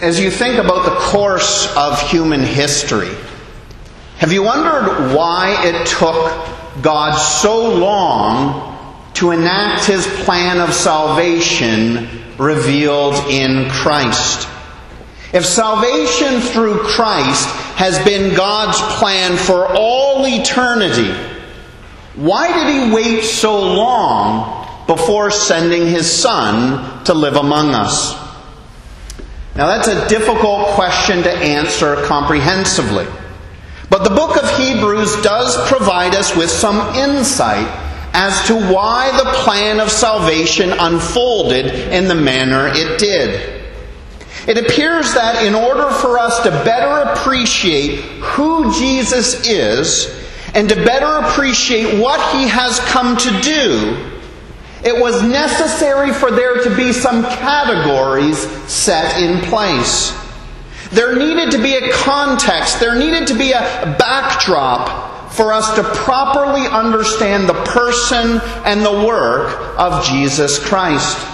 As you think about the course of human history, have you wondered why it took God so long to enact His plan of salvation revealed in Christ? If salvation through Christ has been God's plan for all eternity, why did He wait so long before sending His Son to live among us? Now, that's a difficult question to answer comprehensively. But the book of Hebrews does provide us with some insight as to why the plan of salvation unfolded in the manner it did. It appears that in order for us to better appreciate who Jesus is and to better appreciate what He has come to do, it was necessary for there to be some categories set in place. There needed to be a context, there needed to be a backdrop for us to properly understand the person and the work of Jesus Christ.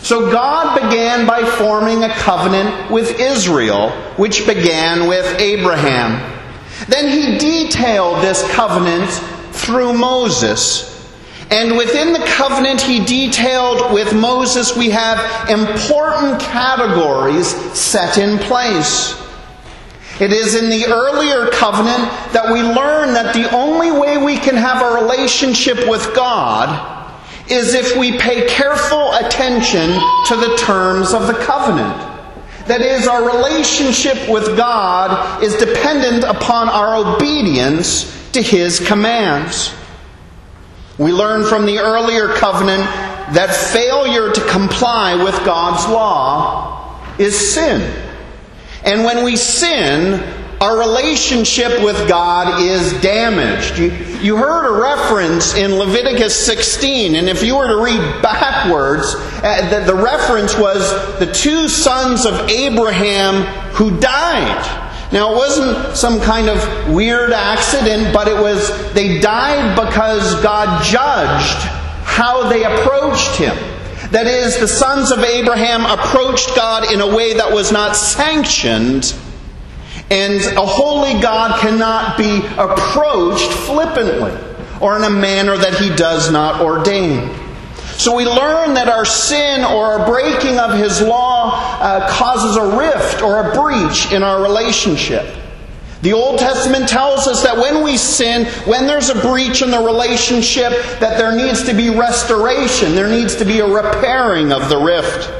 So God began by forming a covenant with Israel, which began with Abraham. Then He detailed this covenant through Moses. And within the covenant He detailed with Moses, we have important categories set in place. It is in the earlier covenant that we learn that the only way we can have a relationship with God is if we pay careful attention to the terms of the covenant. That is, our relationship with God is dependent upon our obedience to His commands. We learn from the earlier covenant that failure to comply with God's law is sin. And when we sin, our relationship with God is damaged. You heard a reference in Leviticus 16, and if you were to read backwards, the reference was the two sons of Abraham who died. Now, it wasn't some kind of weird accident, but it was they died because God judged how they approached Him. That is, the sons of Abraham approached God in a way that was not sanctioned, and a holy God cannot be approached flippantly or in a manner that He does not ordain. So we learn that our sin or our breaking of His law causes a rift or a breach in our relationship. The Old Testament tells us that when we sin, when there's a breach in the relationship, that there needs to be restoration. There needs to be a repairing of the rift.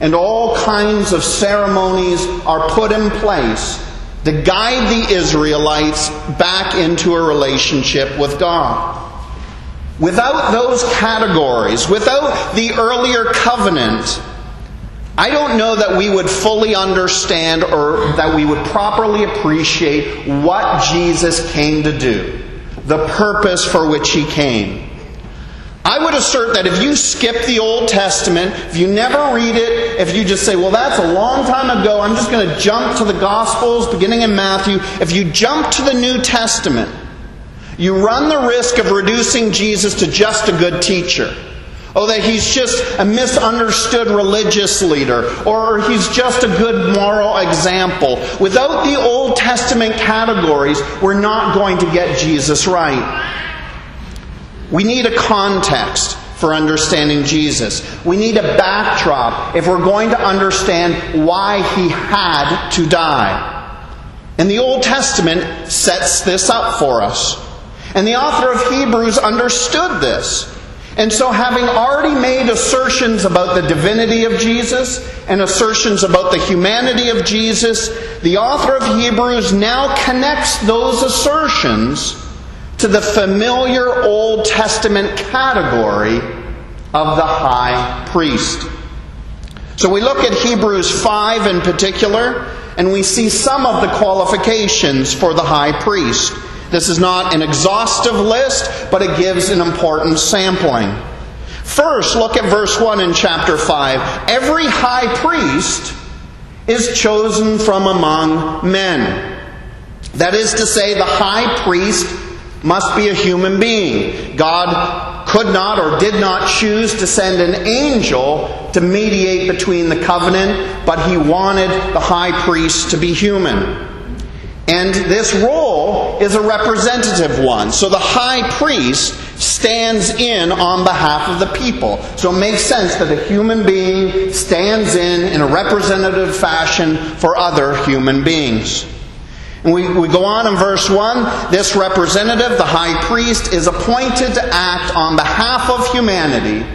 And all kinds of ceremonies are put in place to guide the Israelites back into a relationship with God. Without those categories, without the earlier covenant, I don't know that we would fully understand or that we would properly appreciate what Jesus came to do, the purpose for which He came. I would assert that if you skip the Old Testament, if you never read it, if you just say, well, that's a long time ago, I'm just going to jump to the Gospels beginning in Matthew, if you jump to the New Testament, you run the risk of reducing Jesus to just a good teacher. Oh, that He's just a misunderstood religious leader, or He's just a good moral example. Without the Old Testament categories, we're not going to get Jesus right. We need a context for understanding Jesus. We need a backdrop if we're going to understand why He had to die. And the Old Testament sets this up for us. And the author of Hebrews understood this. And so, having already made assertions about the divinity of Jesus and assertions about the humanity of Jesus, the author of Hebrews now connects those assertions to the familiar Old Testament category of the high priest. So we look at Hebrews 5 in particular, and we see some of the qualifications for the high priest. This is not an exhaustive list, but it gives an important sampling. First, look at verse 1 in chapter 5. Every high priest is chosen from among men. That is to say, the high priest must be a human being. God could not or did not choose to send an angel to mediate between the covenant, but he wanted the high priest to be human. And this role is a representative one. So the high priest stands in on behalf of the people. So it makes sense that a human being stands in a representative fashion for other human beings. And we go on in verse 1. This representative, the high priest, is appointed to act on behalf of humanity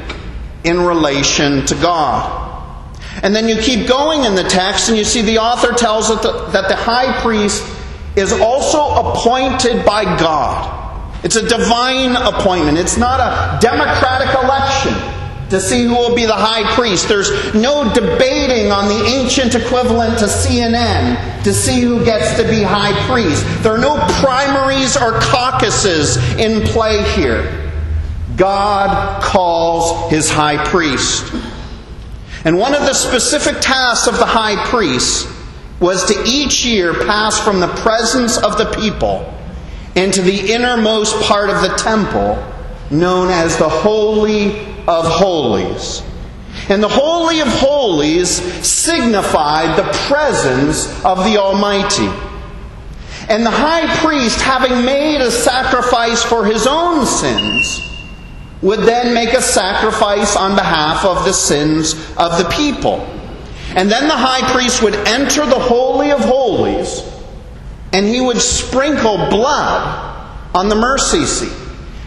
in relation to God. And then you keep going in the text and you see the author tells us that the high priest is also appointed by God. It's a divine appointment. It's not a democratic election to see who will be the high priest. There's no debating on the ancient equivalent to CNN to see who gets to be high priest. There are no primaries or caucuses in play here. God calls his high priest. And one of the specific tasks of the high priest was to each year pass from the presence of the people into the innermost part of the temple, known as the Holy of Holies. And the Holy of Holies signified the presence of the Almighty. And the high priest, having made a sacrifice for his own sins, would then make a sacrifice on behalf of the sins of the people. And then the high priest would enter the Holy of Holies, and he would sprinkle blood on the mercy seat.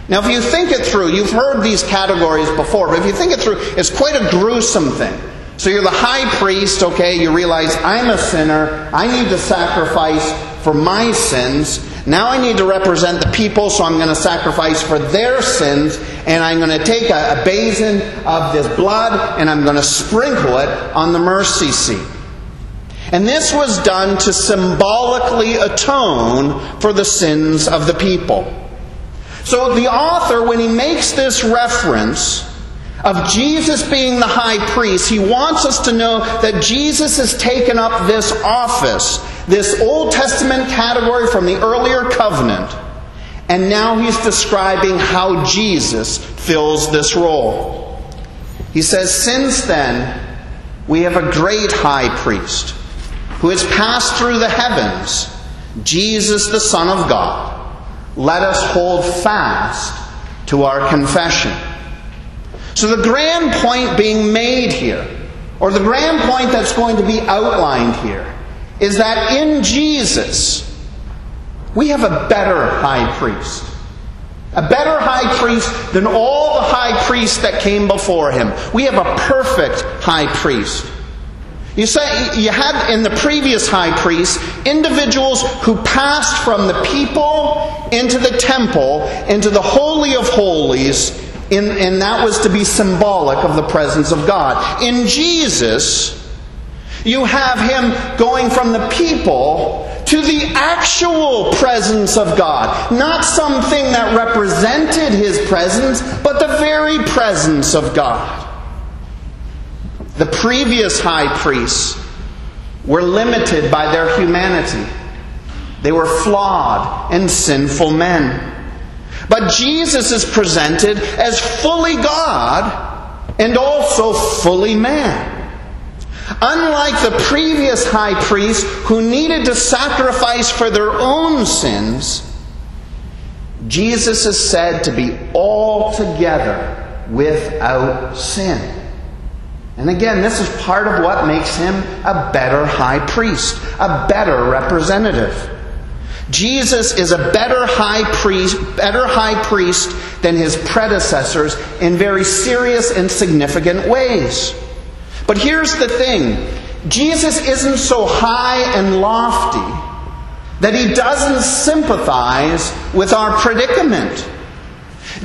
Now if you think it through, you've heard these categories before, but if you think it through, it's quite a gruesome thing. So you're the high priest, okay, you realize, I'm a sinner, I need to sacrifice for my sins. Now I need to represent the people, so I'm going to sacrifice for their sins, and I'm going to take a basin of this blood, and I'm going to sprinkle it on the mercy seat. And this was done to symbolically atone for the sins of the people. So the author, when he makes this reference of Jesus being the high priest, he wants us to know that Jesus has taken up this office, this Old Testament category from the earlier covenant, and now he's describing how Jesus fills this role. He says, since then, we have a great high priest who has passed through the heavens, Jesus the Son of God. Let us hold fast to our confession. So the grand point being made here, or the grand point that's going to be outlined here, is that in Jesus, we have a better high priest. A better high priest than all the high priests that came before him. We have a perfect high priest. You say you had in the previous high priest individuals who passed from the people into the temple, into the Holy of Holies, and that was to be symbolic of the presence of God. In Jesus, you have him going from the people to the actual presence of God. Not something that represented his presence, but the very presence of God. The previous high priests were limited by their humanity. They were flawed and sinful men. But Jesus is presented as fully God and also fully man. Unlike the previous high priests who needed to sacrifice for their own sins, Jesus is said to be altogether without sin. And again, this is part of what makes him a better high priest, a better representative. Jesus is a better high priest than his predecessors in very serious and significant ways. But here's the thing. Jesus isn't so high and lofty that he doesn't sympathize with our predicament.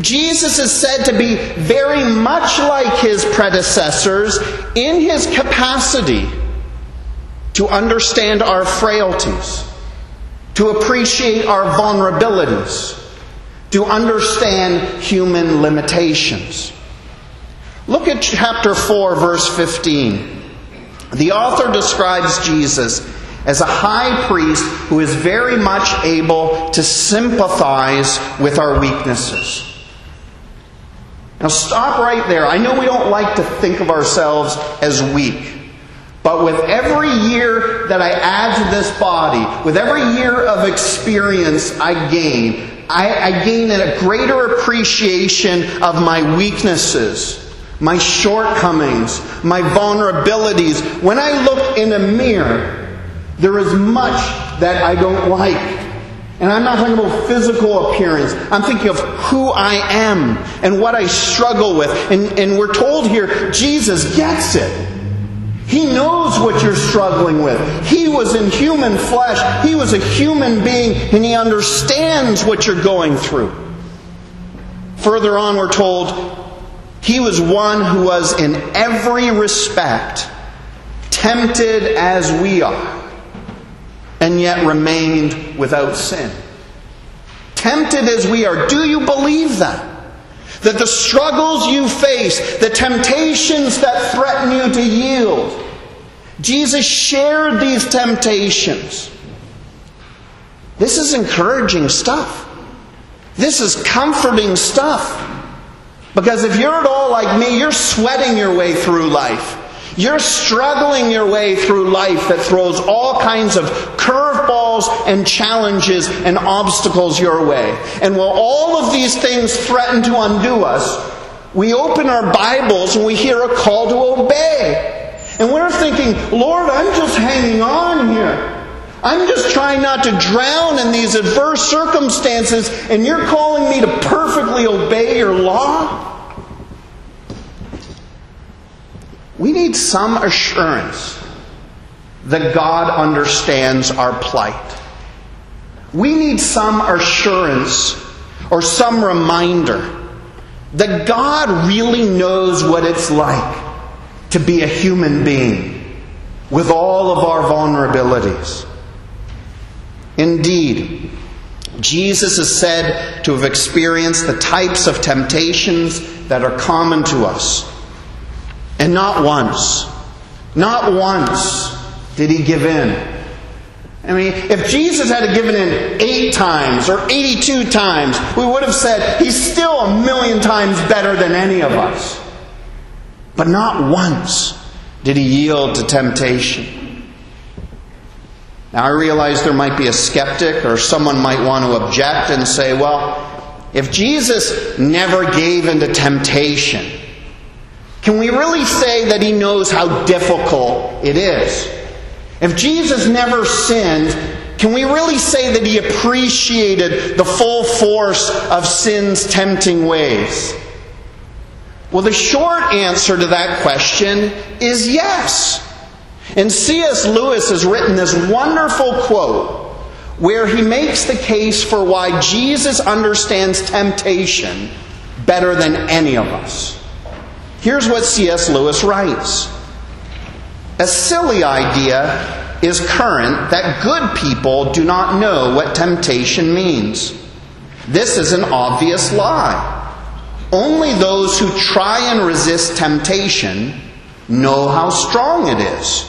Jesus is said to be very much like his predecessors in his capacity to understand our frailties, to appreciate our vulnerabilities, to understand human limitations. Look at chapter 4, verse 15. The author describes Jesus as a high priest who is very much able to sympathize with our weaknesses. Now stop right there. I know we don't like to think of ourselves as weak. But with every year that I add to this body, with every year of experience I gain, I gain a greater appreciation of my weaknesses, my shortcomings, my vulnerabilities. When I look in a mirror, there is much that I don't like. And I'm not talking about physical appearance. I'm thinking of who I am and what I struggle with. And we're told here, Jesus gets it. He knows what you're struggling with. He was in human flesh. He was a human being, and He understands what you're going through. Further on, we're told, He was one who was in every respect tempted as we are, and yet remained without sin. Tempted as we are. Do you believe that? That the struggles you face, the temptations that threaten you to yield, Jesus shared these temptations. This is encouraging stuff. This is comforting stuff. Because if you're at all like me, you're sweating your way through life. You're struggling your way through life that throws all kinds of curveballs and challenges and obstacles your way. And while all of these things threaten to undo us, we open our Bibles and we hear a call to obey. And we're thinking, Lord, I'm just hanging on here. I'm just trying not to drown in these adverse circumstances, and you're calling me to perfectly obey your law? We need some assurance that God understands our plight. We need some assurance or some reminder that God really knows what it's like to be a human being with all of our vulnerabilities. Indeed, Jesus is said to have experienced the types of temptations that are common to us. And not once did He give in. I mean, if Jesus had given in 8 times or 82 times, we would have said He's still 1,000,000 times better than any of us. But not once did He yield to temptation. Now, I realize there might be a skeptic or someone might want to object and say, well, if Jesus never gave in to temptation, can we really say that He knows how difficult it is? If Jesus never sinned, can we really say that He appreciated the full force of sin's tempting ways? Well, the short answer to that question is yes. And C.S. Lewis has written this wonderful quote where he makes the case for why Jesus understands temptation better than any of us. Here's what C.S. Lewis writes. A silly idea is current that good people do not know what temptation means. This is an obvious lie. Only those who try and resist temptation know how strong it is.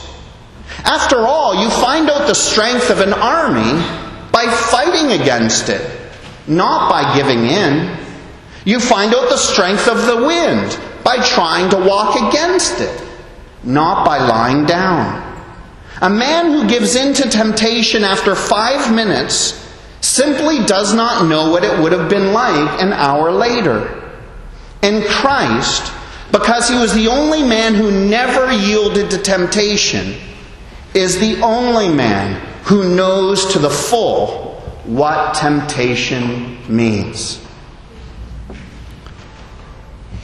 After all, you find out the strength of an army by fighting against it, not by giving in. You find out the strength of the wind by trying to walk against it, not by lying down. A man who gives in to temptation after 5 minutes simply does not know what it would have been like an hour later. And Christ, because He was the only man who never yielded to temptation, is the only man who knows to the full what temptation means.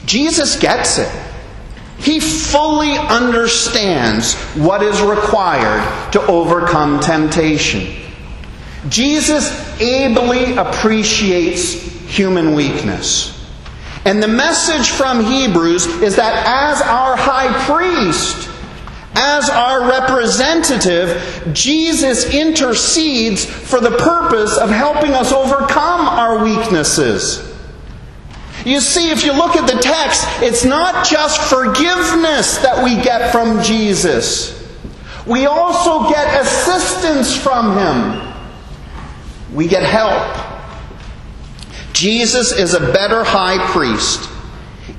Jesus gets it. He fully understands what is required to overcome temptation. Jesus ably appreciates human weakness. And the message from Hebrews is that as our high priest, as our representative, Jesus intercedes for the purpose of helping us overcome our weaknesses. You see, if you look at the text, it's not just forgiveness that we get from Jesus. We also get assistance from Him. We get help. Jesus is a better high priest,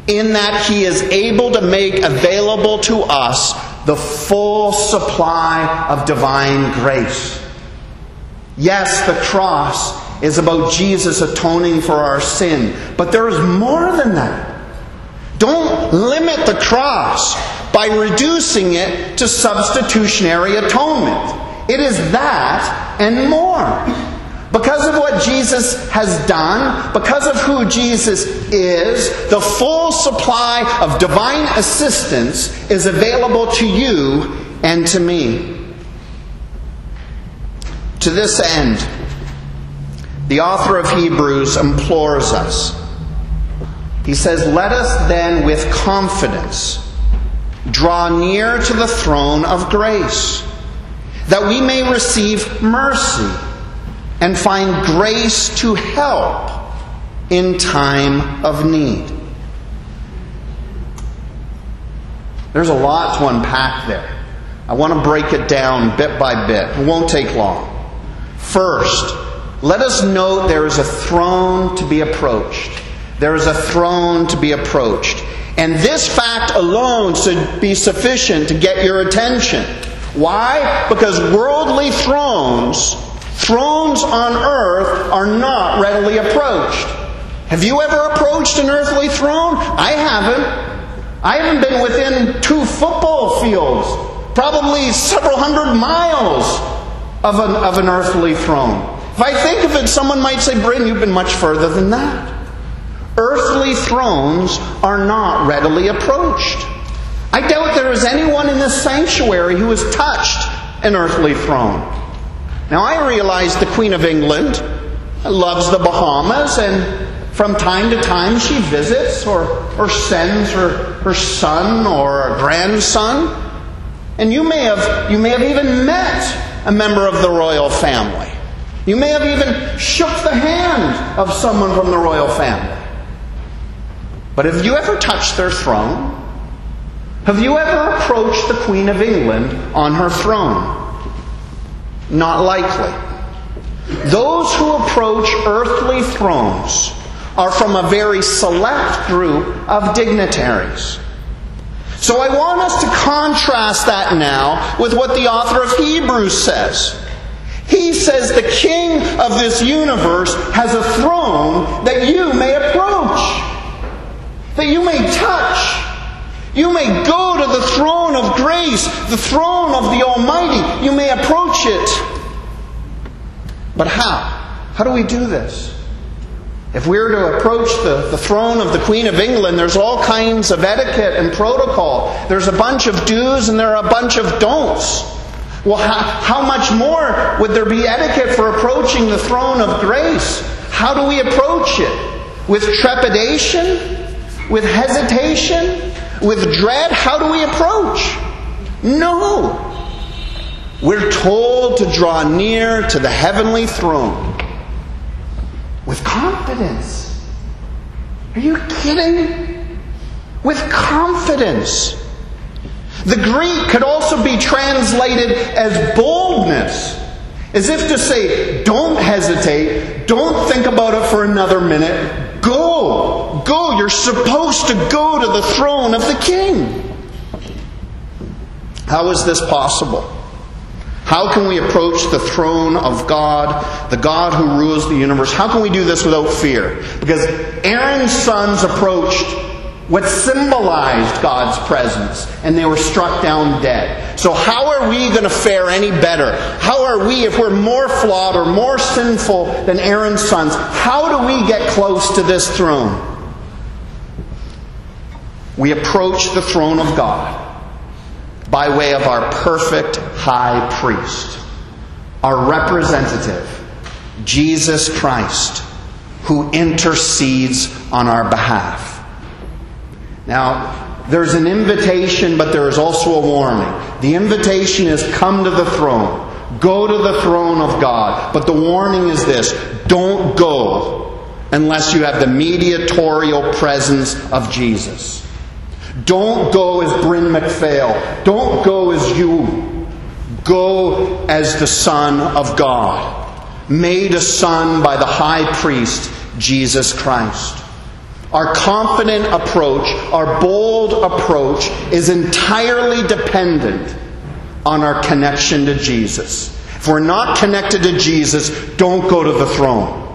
in that He is able to make available to us the full supply of divine grace. Yes, the cross is about Jesus atoning for our sin, but there is more than that. Don't limit the cross by reducing it to substitutionary atonement. It is that and more. Because of what Jesus has done, because of who Jesus is, the full supply of divine assistance is available to you and to me. To this end, the author of Hebrews implores us. He says, "Let us then with confidence draw near to the throne of grace, that we may receive mercy and find grace to help in time of need." There's a lot to unpack there. I want to break it down bit by bit. It won't take long. First, let us note there is a throne to be approached. There is a throne to be approached. And this fact alone should be sufficient to get your attention. Why? Because worldly thrones on earth are not readily approached. Have you ever approached an earthly throne? I haven't. I haven't been within 2 football fields, probably several hundred miles of an earthly throne. If I think of it, someone might say, "Bryn, you've been much further than that." Earthly thrones are not readily approached. I doubt there is anyone in this sanctuary who has touched an earthly throne. Now, I realize the Queen of England loves the Bahamas, and from time to time she visits or sends her son or grandson. And you may have even met a member of the royal family. You may have even shook the hand of someone from the royal family. But have you ever touched their throne? Have you ever approached the Queen of England on her throne? Not likely. Those who approach earthly thrones are from a very select group of dignitaries. So I want us to contrast that now with what the author of Hebrews says. He says the King of this universe has a throne that you may approach, that you may touch. You may go to the throne of grace, the throne of the Almighty. You may approach it. But how? How do we do this? If we were to approach the throne of the Queen of England, there's all kinds of etiquette and protocol. There's a bunch of do's and there are a bunch of don'ts. Well, how much more would there be etiquette for approaching the throne of grace? How do we approach it? With trepidation? With hesitation? With dread? How do we approach? No. We're told to draw near to the heavenly throne with confidence. Are you kidding? With confidence. The Greek could also be translated as boldness, as if to say, don't hesitate, don't think about it for another minute, go. You're supposed to go to the throne of the King. How is this possible? How can we approach the throne of God, the God who rules the universe? How can we do this without fear? Because Aaron's sons approached what symbolized God's presence, and they were struck down dead. So how are we going to fare any better? How are we, if we're more flawed or more sinful than Aaron's sons, how do we get close to this throne? We approach the throne of God by way of our perfect high priest, our representative, Jesus Christ, who intercedes on our behalf. Now, there's an invitation, but there is also a warning. The invitation is, come to the throne. Go to the throne of God. But the warning is this: don't go unless you have the mediatorial presence of Jesus. Don't go as Bryn MacPhail. Don't go as you. Go as the Son of God, made a son by the high priest, Jesus Christ. Our confident approach, our bold approach, is entirely dependent on our connection to Jesus. If we're not connected to Jesus, don't go to the throne.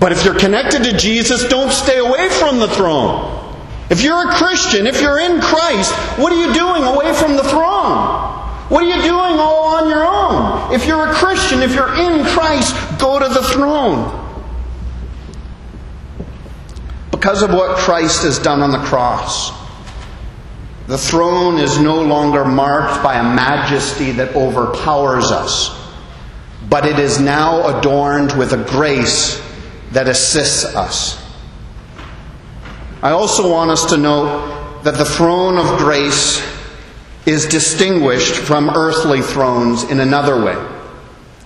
But if you're connected to Jesus, don't stay away from the throne. If you're a Christian, if you're in Christ, what are you doing away from the throne? What are you doing all on your own? If you're a Christian, if you're in Christ, go to the throne. Because of what Christ has done on the cross, the throne is no longer marked by a majesty that overpowers us, but it is now adorned with a grace that assists us. I also want us to note that the throne of grace is distinguished from earthly thrones in another way.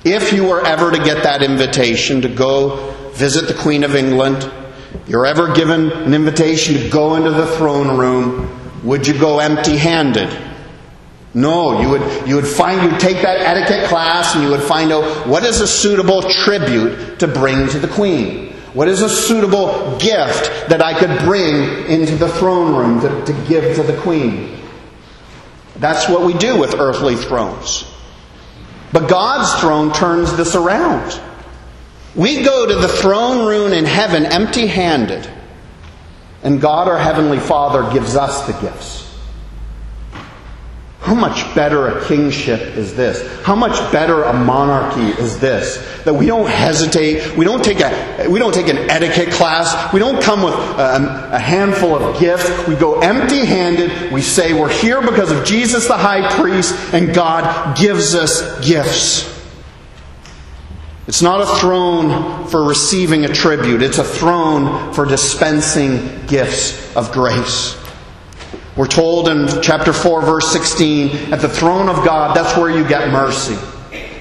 If you were ever to get that invitation to go visit the Queen of England, you're ever given an invitation to go into the throne room, would you go empty-handed? No, you'd take that etiquette class and you would find out what is a suitable tribute to bring to the Queen. What is a suitable gift that I could bring into the throne room to give to the Queen? That's what we do with earthly thrones. But God's throne turns this around. We go to the throne room in heaven empty-handed. And God, our Heavenly Father, gives us the gifts. How much better a kingship is this? How much better a monarchy is this? That we don't hesitate. We don't take an etiquette class. We don't come with a handful of gifts. We go empty-handed. We say we're here because of Jesus the high priest, and God gives us gifts. It's not a throne for receiving a tribute. It's a throne for dispensing gifts of grace. We're told in chapter 4, verse 16, at the throne of God, that's where you get mercy.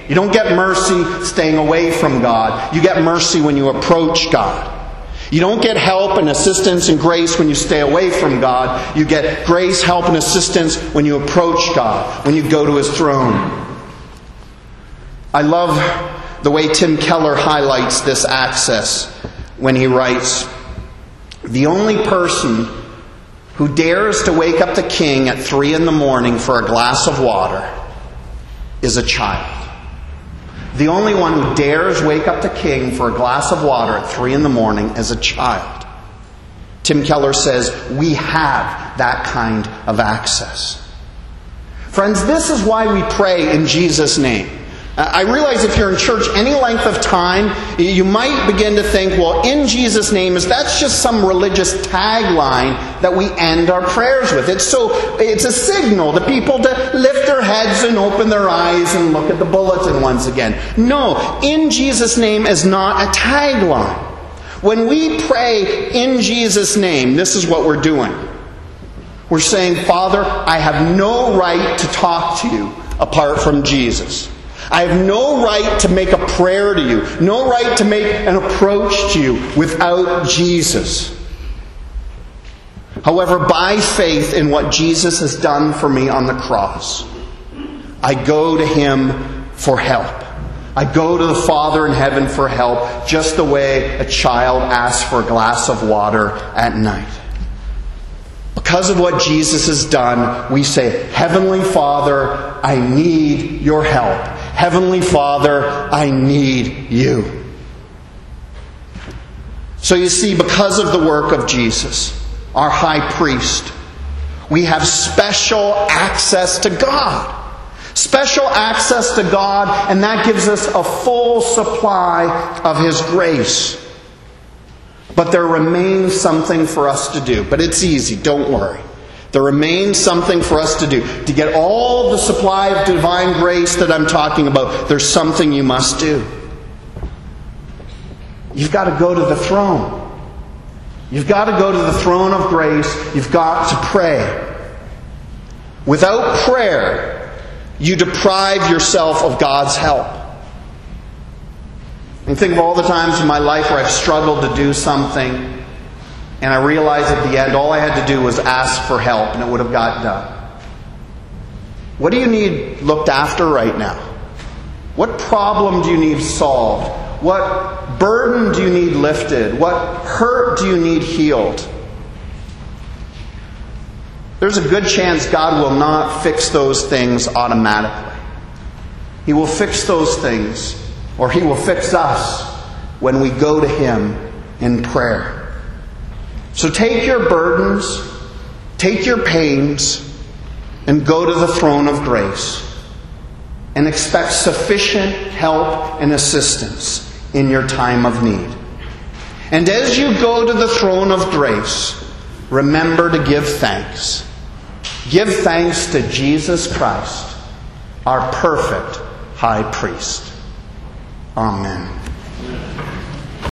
You don't get mercy staying away from God. You get mercy when you approach God. You don't get help and assistance and grace when you stay away from God. You get grace, help, and assistance when you approach God, when you go to His throne. I love the way Tim Keller highlights this access when he writes, "The only person who dares to wake up the king at 3 a.m. for a glass of water is a child." The only one who dares wake up the king for a glass of water at 3 a.m. is a child. Tim Keller says, we have that kind of access. Friends, this is why we pray in Jesus' name. I realize if you're in church any length of time, you might begin to think, well, in Jesus' name, that's just some religious tagline that we end our prayers with. It's a signal to people to lift their heads and open their eyes and look at the bulletin once again. No, in Jesus' name is not a tagline. When we pray in Jesus' name, this is what we're doing. We're saying, Father, I have no right to talk to you apart from Jesus. I have no right to make a prayer to you, no right to make an approach to you without Jesus. However, by faith in what Jesus has done for me on the cross, I go to Him for help. I go to the Father in heaven for help, just the way a child asks for a glass of water at night. Because of what Jesus has done, we say, Heavenly Father, I need your help. Heavenly Father, I need you. So you see, because of the work of Jesus, our high priest, we have special access to God. Special access to God, and that gives us a full supply of His grace. But there remains something for us to do. But it's easy, don't worry. There remains something for us to do. To get all the supply of divine grace that I'm talking about, there's something you must do. You've got to go to the throne. You've got to go to the throne of grace. You've got to pray. Without prayer, you deprive yourself of God's help. And think of all the times in my life where I've struggled to do something and I realized at the end all I had to do was ask for help and it would have got done. What do you need looked after right now? What problem do you need solved? What burden do you need lifted? What hurt do you need healed? There's a good chance God will not fix those things automatically. He will fix those things, or He will fix us when we go to Him in prayer. So take your burdens, take your pains, and go to the throne of grace and expect sufficient help and assistance in your time of need. And as you go to the throne of grace, remember to give thanks. Give thanks to Jesus Christ, our perfect high priest. Amen.